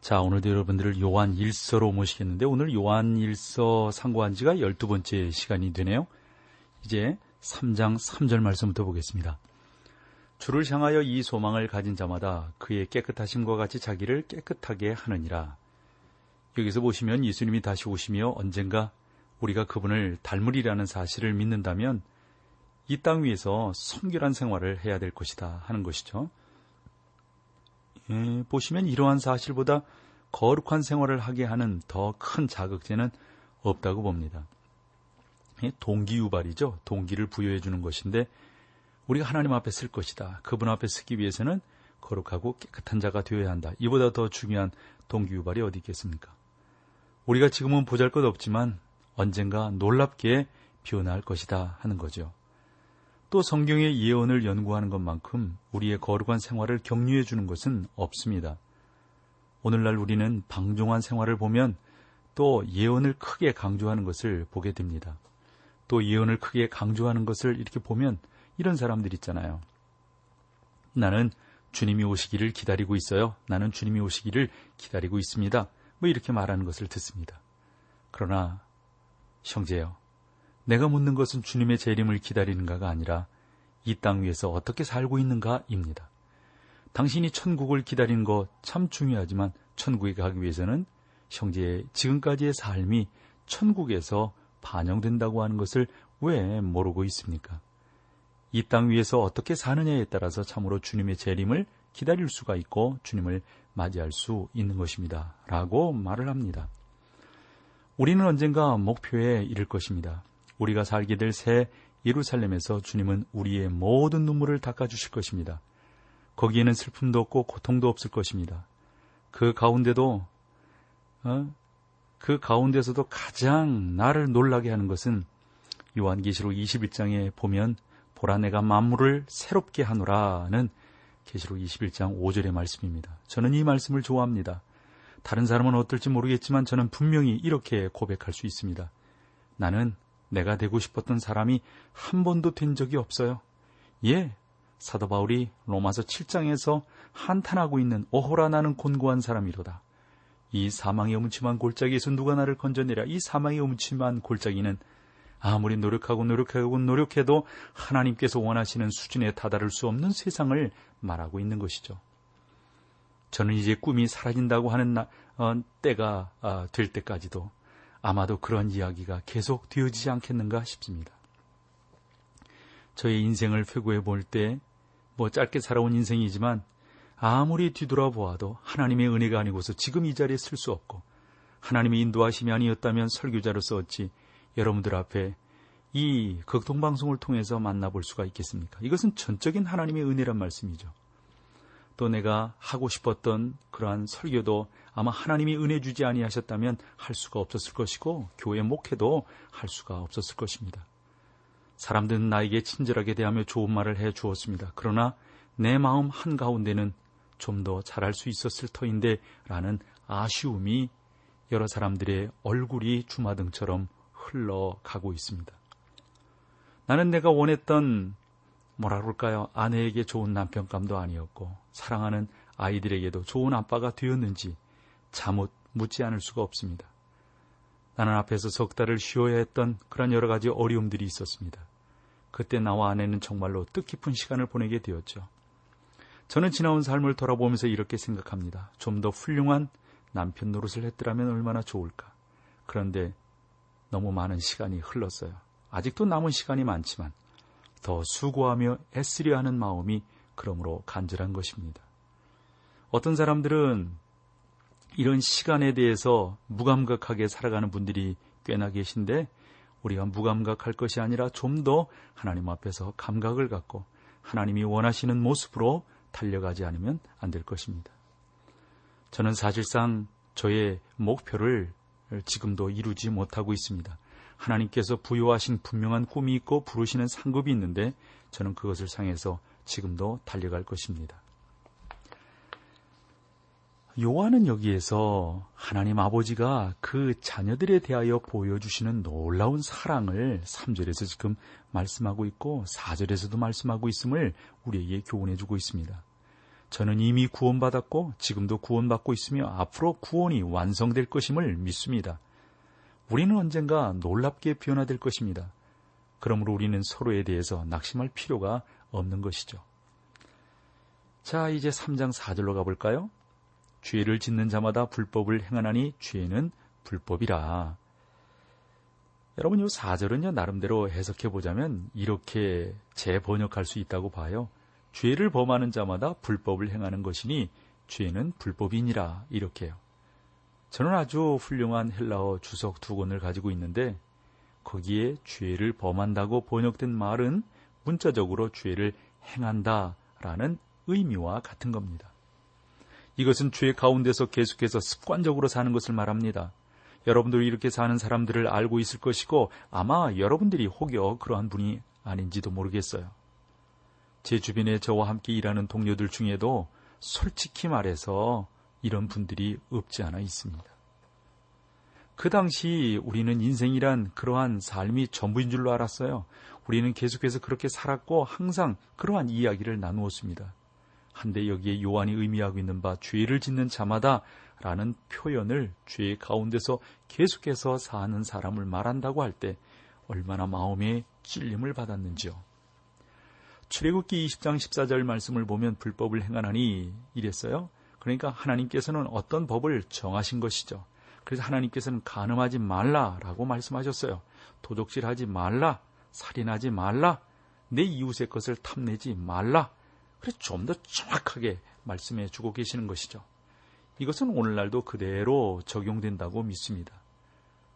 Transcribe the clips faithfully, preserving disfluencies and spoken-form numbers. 자, 오늘도 여러분들을 요한일서로 모시겠는데, 오늘 요한일서 상고한 지가 열두 번째 시간이 되네요. 이제 삼 장 삼 절 말씀부터 보겠습니다. 주를 향하여 이 소망을 가진 자마다 그의 깨끗하심과 같이 자기를 깨끗하게 하느니라. 여기서 보시면 예수님이 다시 오시며 언젠가 우리가 그분을 닮으리라는 사실을 믿는다면 이 땅 위에서 성결한 생활을 해야 될 것이다 하는 것이죠. 예, 보시면 이러한 사실보다 거룩한 생활을 하게 하는 더 큰 자극제는 없다고 봅니다. 예, 동기유발이죠. 동기를 부여해 주는 것인데, 우리가 하나님 앞에 설 것이다, 그분 앞에 서기 위해서는 거룩하고 깨끗한 자가 되어야 한다, 이보다 더 중요한 동기유발이 어디 있겠습니까? 우리가 지금은 보잘것없지만 언젠가 놀랍게 변화할 것이다 하는 거죠. 또 성경의 예언을 연구하는 것만큼 우리의 거룩한 생활을 격려해 주는 것은 없습니다. 오늘날 우리는 방종한 생활을 보면 또 예언을 크게 강조하는 것을 보게 됩니다. 또 예언을 크게 강조하는 것을 이렇게 보면 이런 사람들 있잖아요. 나는 주님이 오시기를 기다리고 있어요. 나는 주님이 오시기를 기다리고 있습니다. 뭐 이렇게 말하는 것을 듣습니다. 그러나 형제여, 내가 묻는 것은 주님의 재림을 기다리는가가 아니라 이 땅 위에서 어떻게 살고 있는가입니다. 당신이 천국을 기다리는 것 참 중요하지만 천국에 가기 위해서는 형제의 지금까지의 삶이 천국에서 반영된다고 하는 것을 왜 모르고 있습니까? 이 땅 위에서 어떻게 사느냐에 따라서 참으로 주님의 재림을 기다릴 수가 있고 주님을 맞이할 수 있는 것입니다 라고 말을 합니다. 우리는 언젠가 목표에 이를 것입니다. 우리가 살게 될 새 예루살렘에서 주님은 우리의 모든 눈물을 닦아주실 것입니다. 거기에는 슬픔도 없고 고통도 없을 것입니다. 그 가운데도 어? 그 가운데서도 가장 나를 놀라게 하는 것은 요한계시록 이십일 장에 보면 보라 내가 만물을 새롭게 하노라는 계시록 이십일 장 오 절의 말씀입니다. 저는 이 말씀을 좋아합니다. 다른 사람은 어떨지 모르겠지만 저는 분명히 이렇게 고백할 수 있습니다. 나는 내가 되고 싶었던 사람이 한 번도 된 적이 없어요. 예, 사도 바울이 로마서 칠 장에서 한탄하고 있는 오호라 나는 곤고한 사람이로다. 이 사망의 음침한 골짜기에서 누가 나를 건져내랴. 이 사망의 음침한 골짜기는 아무리 노력하고 노력하고 노력해도 하나님께서 원하시는 수준에 다다를 수 없는 세상을 말하고 있는 것이죠. 저는 이제 꿈이 사라진다고 하는 나, 어, 때가 어, 될 때까지도 아마도 그런 이야기가 계속 되어지지 않겠는가 싶습니다. 저의 인생을 회고해 볼 때 뭐 짧게 살아온 인생이지만 아무리 뒤돌아보아도 하나님의 은혜가 아니고서 지금 이 자리에 설 수 없고, 하나님의 인도하심이 아니었다면 설교자로서 어찌 여러분들 앞에 이 극동방송을 통해서 만나볼 수가 있겠습니까? 이것은 전적인 하나님의 은혜란 말씀이죠. 또 내가 하고 싶었던 그러한 설교도 아마 하나님이 은혜 주지 아니하셨다면 할 수가 없었을 것이고, 교회 목회도 할 수가 없었을 것입니다. 사람들은 나에게 친절하게 대하며 좋은 말을 해 주었습니다. 그러나 내 마음 한가운데는 좀 더 잘할 수 있었을 터인데 라는 아쉬움이 여러 사람들의 얼굴이 주마등처럼 흘러가고 있습니다. 나는 내가 원했던 뭐라 그럴까요? 아내에게 좋은 남편감도 아니었고 사랑하는 아이들에게도 좋은 아빠가 되었는지 잠옷 묻지 않을 수가 없습니다. 나는 앞에서 석 달을 쉬어야 했던 그런 여러 가지 어려움들이 있었습니다. 그때 나와 아내는 정말로 뜻깊은 시간을 보내게 되었죠. 저는 지나온 삶을 돌아보면서 이렇게 생각합니다. 좀 더 훌륭한 남편 노릇을 했더라면 얼마나 좋을까. 그런데 너무 많은 시간이 흘렀어요. 아직도 남은 시간이 많지만 더 수고하며 애쓰려 하는 마음이 그러므로 간절한 것입니다. 어떤 사람들은 이런 시간에 대해서 무감각하게 살아가는 분들이 꽤나 계신데, 우리가 무감각할 것이 아니라 좀 더 하나님 앞에서 감각을 갖고 하나님이 원하시는 모습으로 달려가지 않으면 안 될 것입니다. 저는 사실상 저의 목표를 지금도 이루지 못하고 있습니다. 하나님께서 부여하신 분명한 꿈이 있고 부르시는 상급이 있는데 저는 그것을 향해서 지금도 달려갈 것입니다. 요한은 여기에서 하나님 아버지가 그 자녀들에 대하여 보여주시는 놀라운 사랑을 삼 절에서 지금 말씀하고 있고 사 절에서도 말씀하고 있음을 우리에게 교훈해주고 있습니다. 저는 이미 구원받았고 지금도 구원받고 있으며 앞으로 구원이 완성될 것임을 믿습니다. 우리는 언젠가 놀랍게 변화될 것입니다. 그러므로 우리는 서로에 대해서 낙심할 필요가 없는 것이죠. 자, 이제 삼 장 사 절로 가볼까요? 죄를 짓는 자마다 불법을 행하나니 죄는 불법이라. 여러분, 이 사 절은요 나름대로 해석해보자면 이렇게 재번역할 수 있다고 봐요. 죄를 범하는 자마다 불법을 행하는 것이니 죄는 불법이니라, 이렇게요. 저는 아주 훌륭한 헬라어 주석 두 권을 가지고 있는데 거기에 죄를 범한다고 번역된 말은 문자적으로 죄를 행한다라는 의미와 같은 겁니다. 이것은 죄 가운데서 계속해서 습관적으로 사는 것을 말합니다. 여러분들이 이렇게 사는 사람들을 알고 있을 것이고 아마 여러분들이 혹여 그러한 분이 아닌지도 모르겠어요. 제 주변에 저와 함께 일하는 동료들 중에도 솔직히 말해서 이런 분들이 없지 않아 있습니다. 그 당시 우리는 인생이란 그러한 삶이 전부인 줄로 알았어요. 우리는 계속해서 그렇게 살았고 항상 그러한 이야기를 나누었습니다. 한데 여기에 요한이 의미하고 있는 바 죄를 짓는 자마다 라는 표현을 죄의 가운데서 계속해서 사는 사람을 말한다고 할 때 얼마나 마음에 찔림을 받았는지요. 출애굽기 이십 장 십사 절 말씀을 보면 불법을 행하나니 이랬어요. 그러니까 하나님께서는 어떤 법을 정하신 것이죠. 그래서 하나님께서는 간음하지 말라라고 말씀하셨어요. 도적질하지 말라, 살인하지 말라, 내 이웃의 것을 탐내지 말라. 그래서 좀 더 정확하게 말씀해 주고 계시는 것이죠. 이것은 오늘날도 그대로 적용된다고 믿습니다.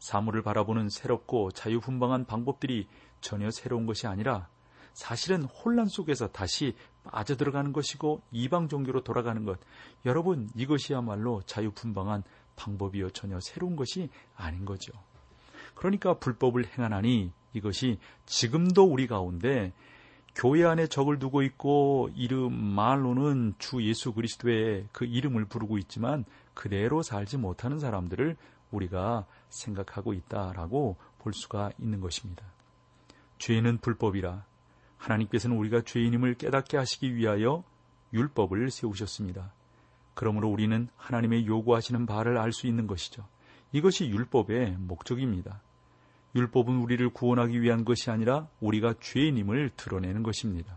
사물을 바라보는 새롭고 자유분방한 방법들이 전혀 새로운 것이 아니라 사실은 혼란 속에서 다시 빠져들어가는 것이고 이방 종교로 돌아가는 것. 여러분, 이것이야말로 자유분방한 방법이요 전혀 새로운 것이 아닌 거죠. 그러니까 불법을 행하나니 이것이 지금도 우리 가운데 교회 안에 적을 두고 있고 이름 말로는 주 예수 그리스도의 그 이름을 부르고 있지만 그대로 살지 못하는 사람들을 우리가 생각하고 있다라고 볼 수가 있는 것입니다. 죄는 불법이라. 하나님께서는 우리가 죄인임을 깨닫게 하시기 위하여 율법을 세우셨습니다. 그러므로 우리는 하나님의 요구하시는 바를 알 수 있는 것이죠. 이것이 율법의 목적입니다. 율법은 우리를 구원하기 위한 것이 아니라 우리가 죄인임을 드러내는 것입니다.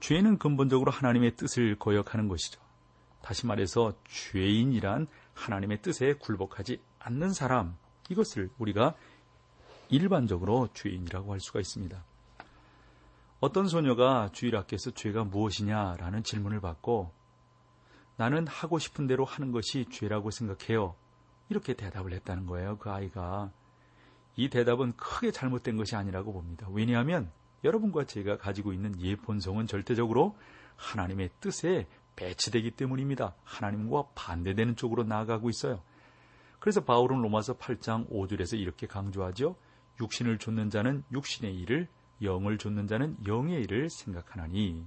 죄는 근본적으로 하나님의 뜻을 거역하는 것이죠. 다시 말해서 죄인이란 하나님의 뜻에 굴복하지 않는 사람, 이것을 우리가 일반적으로 죄인이라고 할 수가 있습니다. 어떤 소녀가 주일 학교에서 죄가 무엇이냐라는 질문을 받고 나는 하고 싶은 대로 하는 것이 죄라고 생각해요, 이렇게 대답을 했다는 거예요. 그 아이가. 이 대답은 크게 잘못된 것이 아니라고 봅니다. 왜냐하면 여러분과 제가 가지고 있는 예 본성은 절대적으로 하나님의 뜻에 배치되기 때문입니다. 하나님과 반대되는 쪽으로 나아가고 있어요. 그래서 바울은 로마서 팔 장 오 절에서 이렇게 강조하죠. 육신을 좇는 자는 육신의 일을, 영을 좇는 자는 영의 일을 생각하나니.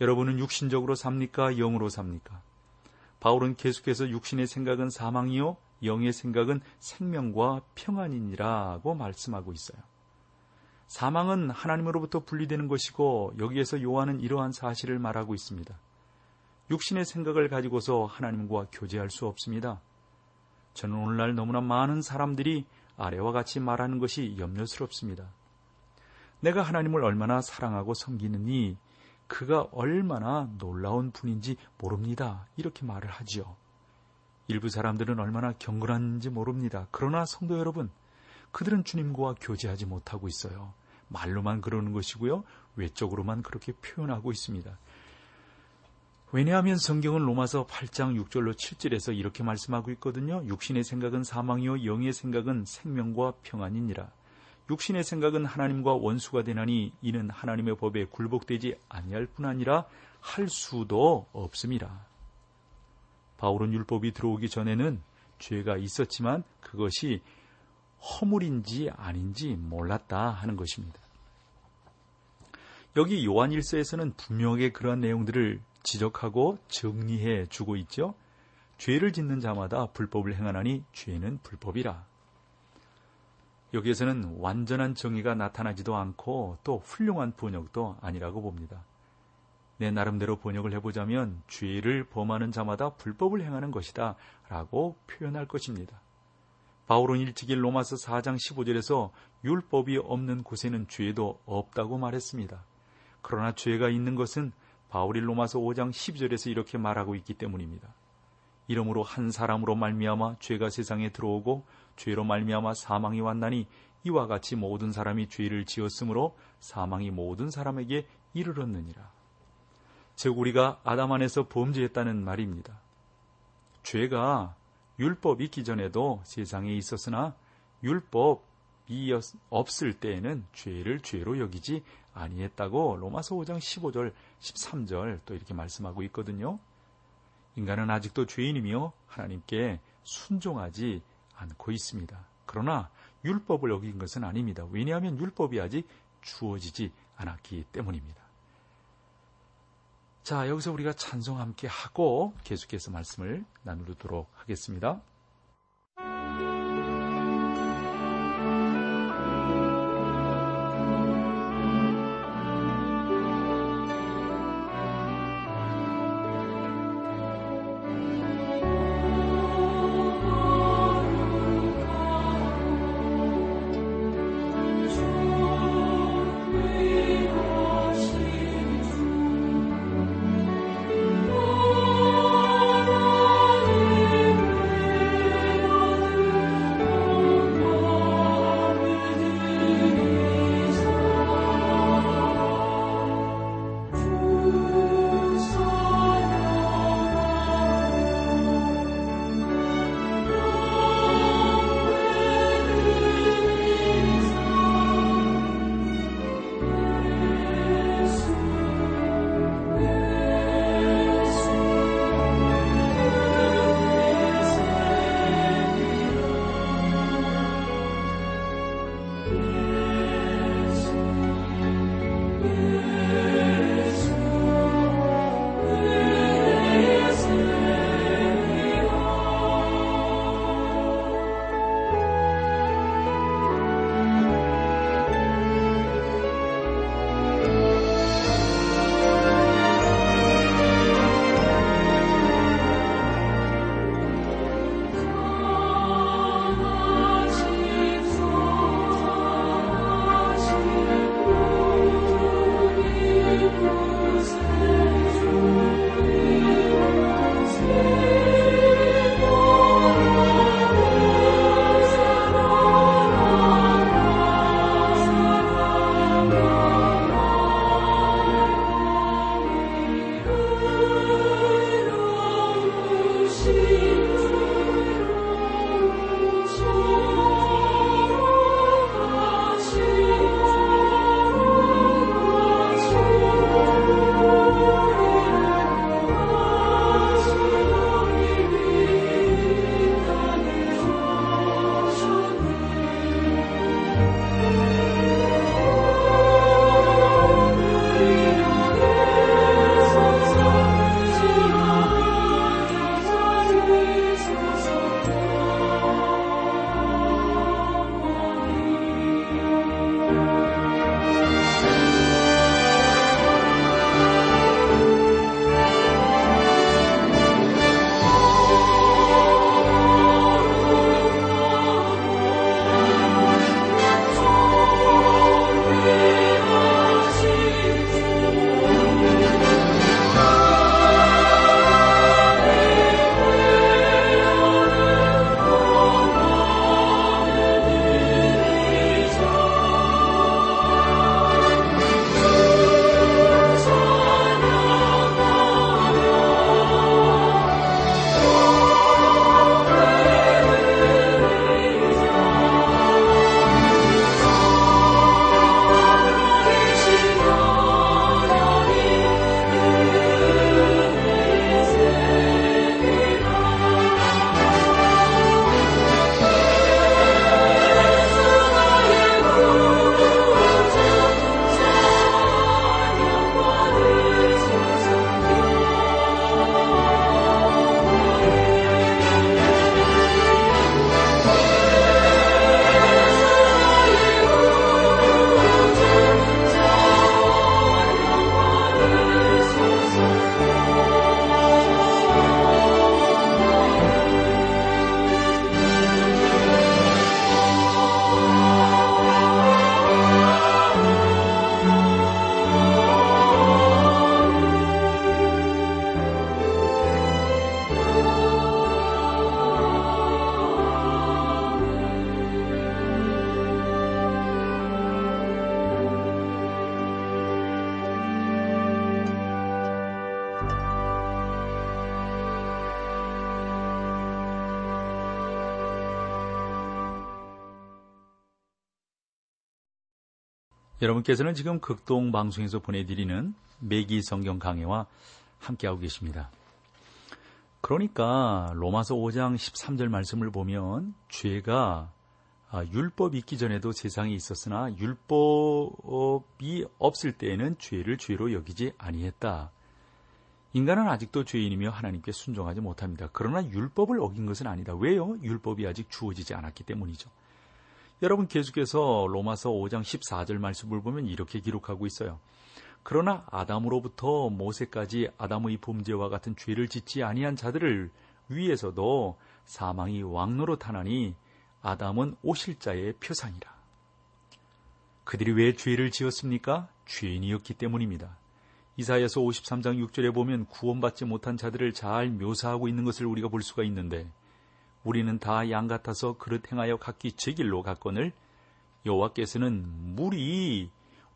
여러분은 육신적으로 삽니까? 영으로 삽니까? 바울은 계속해서 육신의 생각은 사망이요 영의 생각은 생명과 평안이니라고 말씀하고 있어요. 사망은 하나님으로부터 분리되는 것이고 여기에서 요한은 이러한 사실을 말하고 있습니다. 육신의 생각을 가지고서 하나님과 교제할 수 없습니다. 저는 오늘날 너무나 많은 사람들이 아래와 같이 말하는 것이 염려스럽습니다. 내가 하나님을 얼마나 사랑하고 섬기느니 그가 얼마나 놀라운 분인지 모릅니다, 이렇게 말을 하지요. 일부 사람들은 얼마나 경건한지 모릅니다. 그러나 성도 여러분, 그들은 주님과 교제하지 못하고 있어요. 말로만 그러는 것이고요, 외적으로만 그렇게 표현하고 있습니다. 왜냐하면 성경은 로마서 팔 장 육 절로 칠 절에서 이렇게 말씀하고 있거든요. 육신의 생각은 사망이요 영의 생각은 생명과 평안이니라. 육신의 생각은 하나님과 원수가 되나니 이는 하나님의 법에 굴복되지 아니할 뿐 아니라 할 수도 없음이라. 바울은 율법이 들어오기 전에는 죄가 있었지만 그것이 허물인지 아닌지 몰랐다 하는 것입니다. 여기 요한일서에서는 분명히 그런 내용들을 지적하고 정리해 주고 있죠. 죄를 짓는 자마다 불법을 행하나니 죄는 불법이라. 여기에서는 완전한 정의가 나타나지도 않고 또 훌륭한 번역도 아니라고 봅니다. 내 나름대로 번역을 해보자면 죄를 범하는 자마다 불법을 행하는 것이다 라고 표현할 것입니다. 바울은 일찍이 로마서 사 장 십오 절에서 율법이 없는 곳에는 죄도 없다고 말했습니다. 그러나 죄가 있는 것은 바울이 로마서 오 장 십이 절에서 이렇게 말하고 있기 때문입니다. 이러므로 한 사람으로 말미암아 죄가 세상에 들어오고 죄로 말미암아 사망이 왔나니 이와 같이 모든 사람이 죄를 지었으므로 사망이 모든 사람에게 이르렀느니라. 즉 우리가 아담 안에서 범죄했다는 말입니다. 죄가 율법 있기 전에도 세상에 있었으나 율법이 없을 때에는 죄를 죄로 여기지 아니했다고 로마서 오 장 십오 절, 십삼 절 또 이렇게 말씀하고 있거든요. 인간은 아직도 죄인이며 하나님께 순종하지 않고 있습니다. 그러나 율법을 어긴 것은 아닙니다. 왜냐하면 율법이 아직 주어지지 않았기 때문입니다. 자, 여기서 우리가 찬송 함께 하고 계속해서 말씀을 나누도록 하겠습니다. 여러분께서는 지금 극동방송에서 보내드리는 매기 성경강해와 함께하고 계십니다. 그러니까 로마서 오 장 십삼 절 말씀을 보면 죄가 율법이 있기 전에도 세상에 있었으나 율법이 없을 때에는 죄를 죄로 여기지 아니했다. 인간은 아직도 죄인이며 하나님께 순종하지 못합니다. 그러나 율법을 어긴 것은 아니다. 왜요? 율법이 아직 주어지지 않았기 때문이죠. 여러분 계속해서 로마서 오 장 십사 절 말씀을 보면 이렇게 기록하고 있어요. 그러나 아담으로부터 모세까지 아담의 범죄와 같은 죄를 짓지 아니한 자들을 위해서도 사망이 왕노릇하나니 아담은 오실자의 표상이라. 그들이 왜 죄를 지었습니까? 죄인이었기 때문입니다. 이사야서 오십삼 장 육 절에 보면 구원받지 못한 자들을 잘 묘사하고 있는 것을 우리가 볼 수가 있는데, 우리는 다 양 같아서 그릇 행하여 각기 제 길로 갔거늘 여호와께서는 무리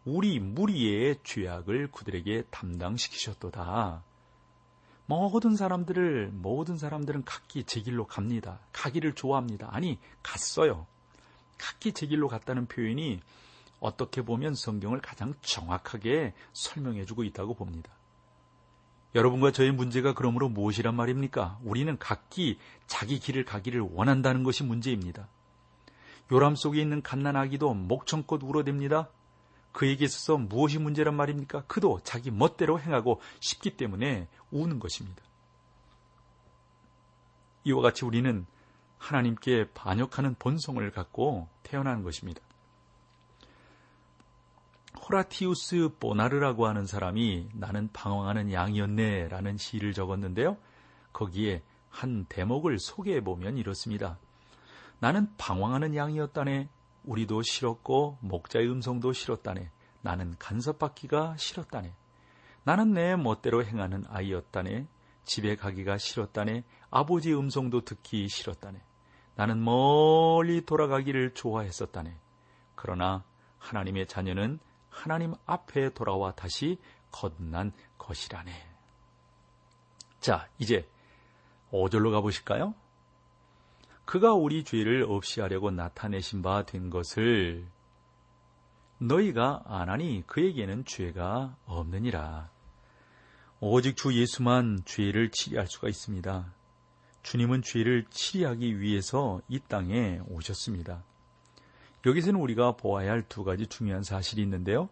우리 무리의 죄악을 그들에게 담당시키셨도다. 모든 사람들을 모든 사람들은 각기 제 길로 갑니다. 가기를 좋아합니다. 아니, 갔어요. 각기 제 길로 갔다는 표현이 어떻게 보면 성경을 가장 정확하게 설명해주고 있다고 봅니다. 여러분과 저의 문제가 그러므로 무엇이란 말입니까? 우리는 각기 자기 길을 가기를 원한다는 것이 문제입니다. 요람 속에 있는 갓난아기도 목청껏 울어댑니다. 그에게 있어서 무엇이 문제란 말입니까? 그도 자기 멋대로 행하고 싶기 때문에 우는 것입니다. 이와 같이 우리는 하나님께 반역하는 본성을 갖고 태어난 것입니다. 호라티우스 보나르라고 하는 사람이 나는 방황하는 양이었네 라는 시를 적었는데요. 거기에 한 대목을 소개해보면 이렇습니다. 나는 방황하는 양이었다네. 우리도 싫었고 목자의 음성도 싫었다네. 나는 간섭받기가 싫었다네. 나는 내 멋대로 행하는 아이였다네. 집에 가기가 싫었다네. 아버지의 음성도 듣기 싫었다네. 나는 멀리 돌아가기를 좋아했었다네. 그러나 하나님의 자녀는 하나님 앞에 돌아와 다시 거듭난 것이라네. 자, 이제 오 절로 가보실까요? 그가 우리 죄를 없이 하려고 나타내신 바 된 것을 너희가 아나니 그에게는 죄가 없느니라. 오직 주 예수만 죄를 치리할 수가 있습니다. 주님은 죄를 치리하기 위해서 이 땅에 오셨습니다. 여기서는 우리가 보아야 할 두 가지 중요한 사실이 있는데요.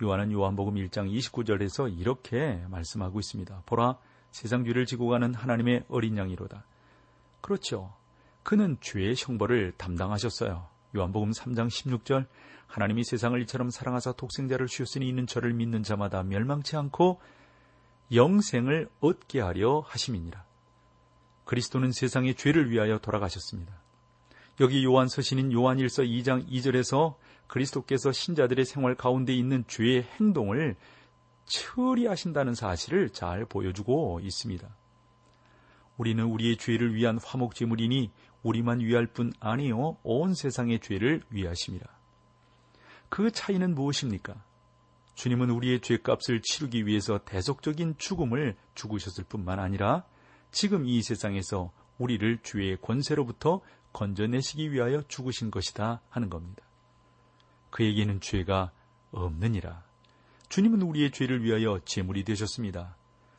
요한은 요한복음 일 장 이십구 절에서 이렇게 말씀하고 있습니다. 보라, 세상 죄를 지고 가는 하나님의 어린 양이로다. 그렇죠. 그는 죄의 형벌을 담당하셨어요. 요한복음 삼 장 십육 절, 하나님이 세상을 이처럼 사랑하사 독생자를 주셨으니 이는 저를 믿는 자마다 멸망치 않고 영생을 얻게 하려 하심이니라. 그리스도는 세상의 죄를 위하여 돌아가셨습니다. 여기 요한 서신인 요한일서 이 장 이 절에서 그리스도께서 신자들의 생활 가운데 있는 죄의 행동을 처리하신다는 사실을 잘 보여주고 있습니다. 우리는 우리의 죄를 위한 화목제물이니 우리만 위할 뿐 아니요 온 세상의 죄를 위하심이라. 그 차이는 무엇입니까? 주님은 우리의 죄값을 치르기 위해서 대속적인 죽음을 죽으셨을 뿐만 아니라 지금 이 세상에서 우리를 죄의 권세로부터 건져내시기 위하여 죽으신 것이다 하는 겁니다. 그에게는 죄가 없느니라. 주님은 우리의 죄를 위하여 제물이 되셨습니다.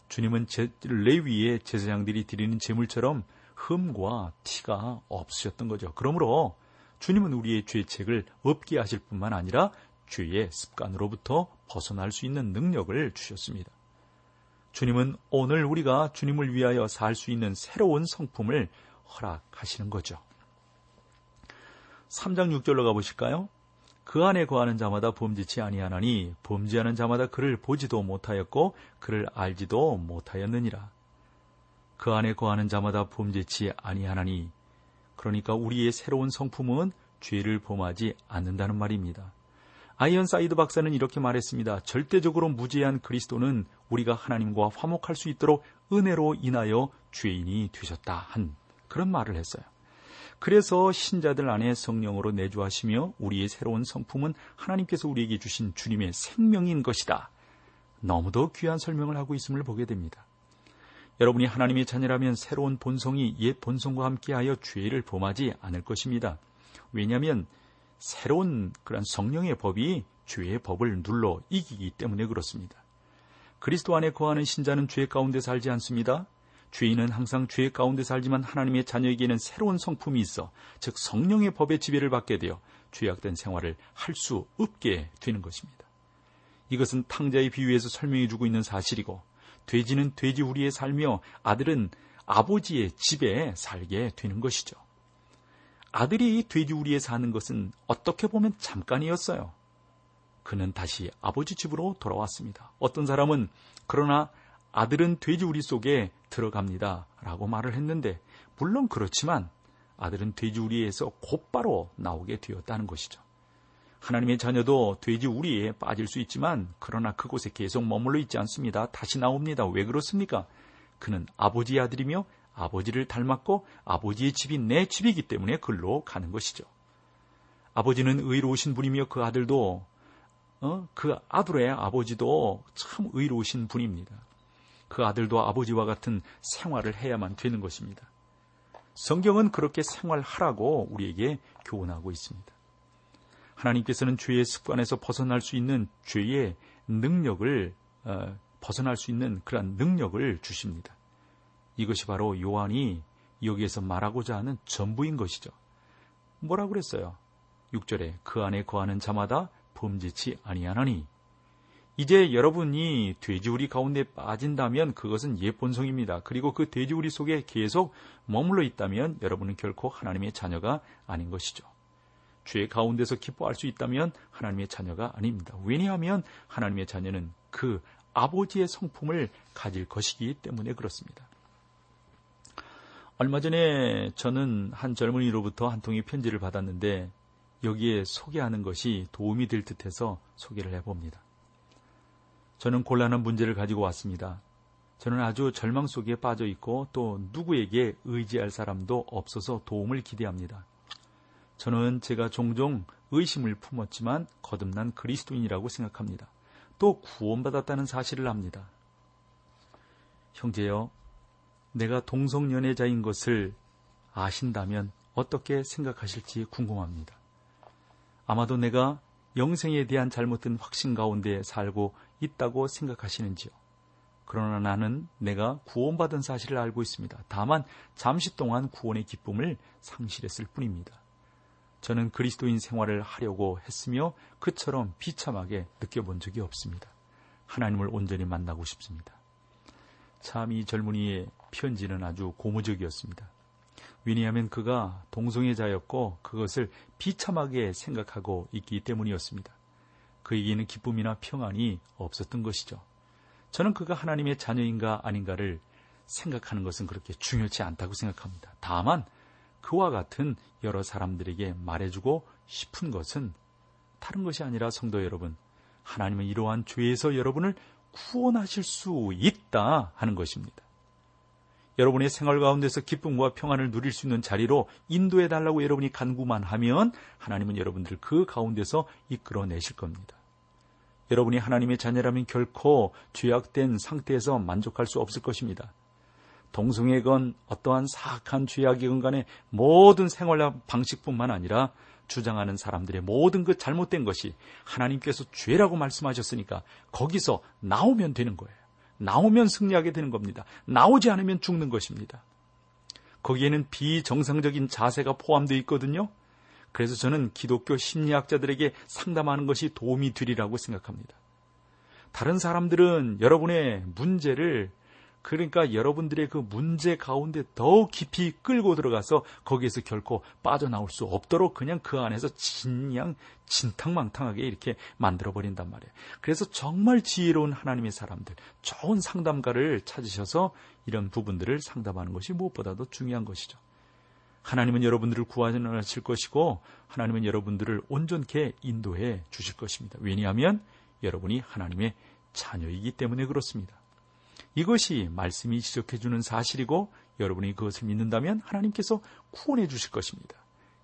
주님은 제, 레위의 제사장들이 드리는 제물처럼 흠과 티가 없으셨던 거죠. 그러므로 주님은 우리의 죄책을 없게 하실 뿐만 아니라 죄의 습관으로부터 벗어날 수 있는 능력을 주셨습니다. 주님은 오늘 우리가 주님을 위하여 살 수 있는 새로운 성품을 허락하시는 거죠. 삼 장 육 절로 가보실까요? 그 안에 거하는 자마다 범죄치 아니하나니 범죄하는 자마다 그를 보지도 못하였고 그를 알지도 못하였느니라. 그 안에 거하는 자마다 범죄치 아니하나니, 그러니까 우리의 새로운 성품은 죄를 범하지 않는다는 말입니다. 아이언사이드 박사는 이렇게 말했습니다. 절대적으로 무죄한 그리스도는 우리가 하나님과 화목할 수 있도록 은혜로 인하여 죄인이 되셨다 한 그런 말을 했어요. 그래서 신자들 안에 성령으로 내주하시며 우리의 새로운 성품은 하나님께서 우리에게 주신 주님의 생명인 것이다. 너무도 귀한 설명을 하고 있음을 보게 됩니다. 여러분이 하나님의 자녀라면 새로운 본성이 옛 본성과 함께하여 죄를 범하지 않을 것입니다. 왜냐하면 새로운 그런 성령의 법이 죄의 법을 눌러 이기기 때문에 그렇습니다. 그리스도 안에 거하는 신자는 죄 가운데 살지 않습니다. 죄인은 항상 죄 가운데 살지만 하나님의 자녀에게는 새로운 성품이 있어 즉 성령의 법의 지배를 받게 되어 죄악된 생활을 할 수 없게 되는 것입니다. 이것은 탕자의 비유에서 설명해주고 있는 사실이고 돼지는 돼지우리에 살며 아들은 아버지의 집에 살게 되는 것이죠. 아들이 돼지우리에 사는 것은 어떻게 보면 잠깐이었어요. 그는 다시 아버지 집으로 돌아왔습니다. 어떤 사람은 그러나 아들은 돼지우리 속에 들어갑니다 라고 말을 했는데 물론 그렇지만 아들은 돼지우리에서 곧바로 나오게 되었다는 것이죠. 하나님의 자녀도 돼지우리에 빠질 수 있지만 그러나 그곳에 계속 머물러 있지 않습니다. 다시 나옵니다. 왜 그렇습니까? 그는 아버지의 아들이며 아버지를 닮았고 아버지의 집이 내 집이기 때문에 글로 가는 것이죠. 아버지는 의로우신 분이며 그 아들도 어? 그 아들의 아버지도 참 의로우신 분입니다. 그 아들도 아버지와 같은 생활을 해야만 되는 것입니다. 성경은 그렇게 생활하라고 우리에게 교훈하고 있습니다. 하나님께서는 죄의 습관에서 벗어날 수 있는 죄의 능력을 어, 벗어날 수 있는 그러한 능력을 주십니다. 이것이 바로 요한이 여기에서 말하고자 하는 전부인 것이죠. 뭐라고 그랬어요? 육 절에 그 안에 거하는 자마다 범죄치 아니하나니. 이제 여러분이 돼지우리 가운데 빠진다면 그것은 옛 본성입니다. 그리고 그 돼지우리 속에 계속 머물러 있다면 여러분은 결코 하나님의 자녀가 아닌 것이죠. 죄 가운데서 기뻐할 수 있다면 하나님의 자녀가 아닙니다. 왜냐하면 하나님의 자녀는 그 아버지의 성품을 가질 것이기 때문에 그렇습니다. 얼마 전에 저는 한 젊은이로부터 한 통의 편지를 받았는데 여기에 소개하는 것이 도움이 될 듯해서 소개를 해봅니다. 저는 곤란한 문제를 가지고 왔습니다. 저는 아주 절망 속에 빠져 있고 또 누구에게 의지할 사람도 없어서 도움을 기대합니다. 저는 제가 종종 의심을 품었지만 거듭난 그리스도인이라고 생각합니다. 또 구원받았다는 사실을 압니다. 형제여, 내가 동성연애자인 것을 아신다면 어떻게 생각하실지 궁금합니다. 아마도 내가 영생에 대한 잘못된 확신 가운데 살고 있다고 생각하시는지요. 그러나 나는 내가 구원받은 사실을 알고 있습니다. 다만 잠시 동안 구원의 기쁨을 상실했을 뿐입니다. 저는 그리스도인 생활을 하려고 했으며 그처럼 비참하게 느껴본 적이 없습니다. 하나님을 온전히 만나고 싶습니다. 참 이 젊은이의 편지는 아주 고무적이었습니다. 왜냐하면 그가 동성애자였고 그것을 비참하게 생각하고 있기 때문이었습니다. 그에게는 기쁨이나 평안이 없었던 것이죠. 저는 그가 하나님의 자녀인가 아닌가를 생각하는 것은 그렇게 중요치 않다고 생각합니다. 다만 그와 같은 여러 사람들에게 말해주고 싶은 것은 다른 것이 아니라 성도 여러분, 하나님은 이러한 죄에서 여러분을 구원하실 수 있다 하는 것입니다. 여러분의 생활 가운데서 기쁨과 평안을 누릴 수 있는 자리로 인도해달라고 여러분이 간구만 하면 하나님은 여러분들을 그 가운데서 이끌어내실 겁니다. 여러분이 하나님의 자녀라면 결코 죄악된 상태에서 만족할 수 없을 것입니다. 동성애건 어떠한 사악한 죄악이건 간에 모든 생활 방식뿐만 아니라 주장하는 사람들의 모든 그 잘못된 것이 하나님께서 죄라고 말씀하셨으니까 거기서 나오면 되는 거예요. 나오면 승리하게 되는 겁니다. 나오지 않으면 죽는 것입니다. 거기에는 비정상적인 자세가 포함되어 있거든요. 그래서 저는 기독교 심리학자들에게 상담하는 것이 도움이 되리라고 생각합니다. 다른 사람들은 여러분의 문제를, 그러니까 여러분들의 그 문제 가운데 더 깊이 끌고 들어가서 거기에서 결코 빠져나올 수 없도록 그냥 그 안에서 진양 진탕망탕하게 이렇게 만들어버린단 말이에요. 그래서 정말 지혜로운 하나님의 사람들, 좋은 상담가를 찾으셔서 이런 부분들을 상담하는 것이 무엇보다도 중요한 것이죠. 하나님은 여러분들을 구원하실 것이고 하나님은 여러분들을 온전케 인도해 주실 것입니다. 왜냐하면 여러분이 하나님의 자녀이기 때문에 그렇습니다. 이것이 말씀이 지적해주는 사실이고 여러분이 그것을 믿는다면 하나님께서 구원해 주실 것입니다.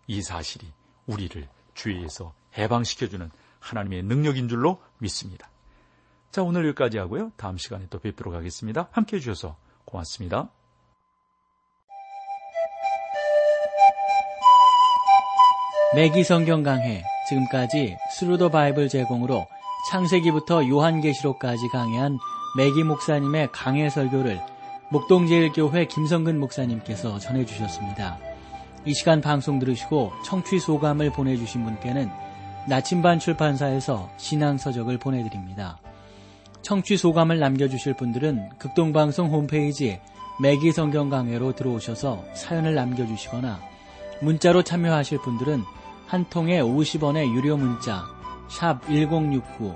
이 사실이 우리를 죄에서 해방시켜주는 하나님의 능력인 줄로 믿습니다. 자, 오늘 여기까지 하고요. 다음 시간에 또 뵙도록 하겠습니다. 함께해 주셔서 고맙습니다. 매기 성경 강해 지금까지 스루더 바이블 제공으로 창세기부터 요한계시록까지 강해한 매기 목사님의 강해 설교를 목동제일교회 김성근 목사님께서 전해주셨습니다. 이 시간 방송 들으시고 청취 소감을 보내주신 분께는 나침반 출판사에서 신앙서적을 보내드립니다. 청취 소감을 남겨주실 분들은 극동방송 홈페이지 매기 성경강해로 들어오셔서 사연을 남겨주시거나 문자로 참여하실 분들은 한 통에 오십 원의 유료 문자 샵 일공육구,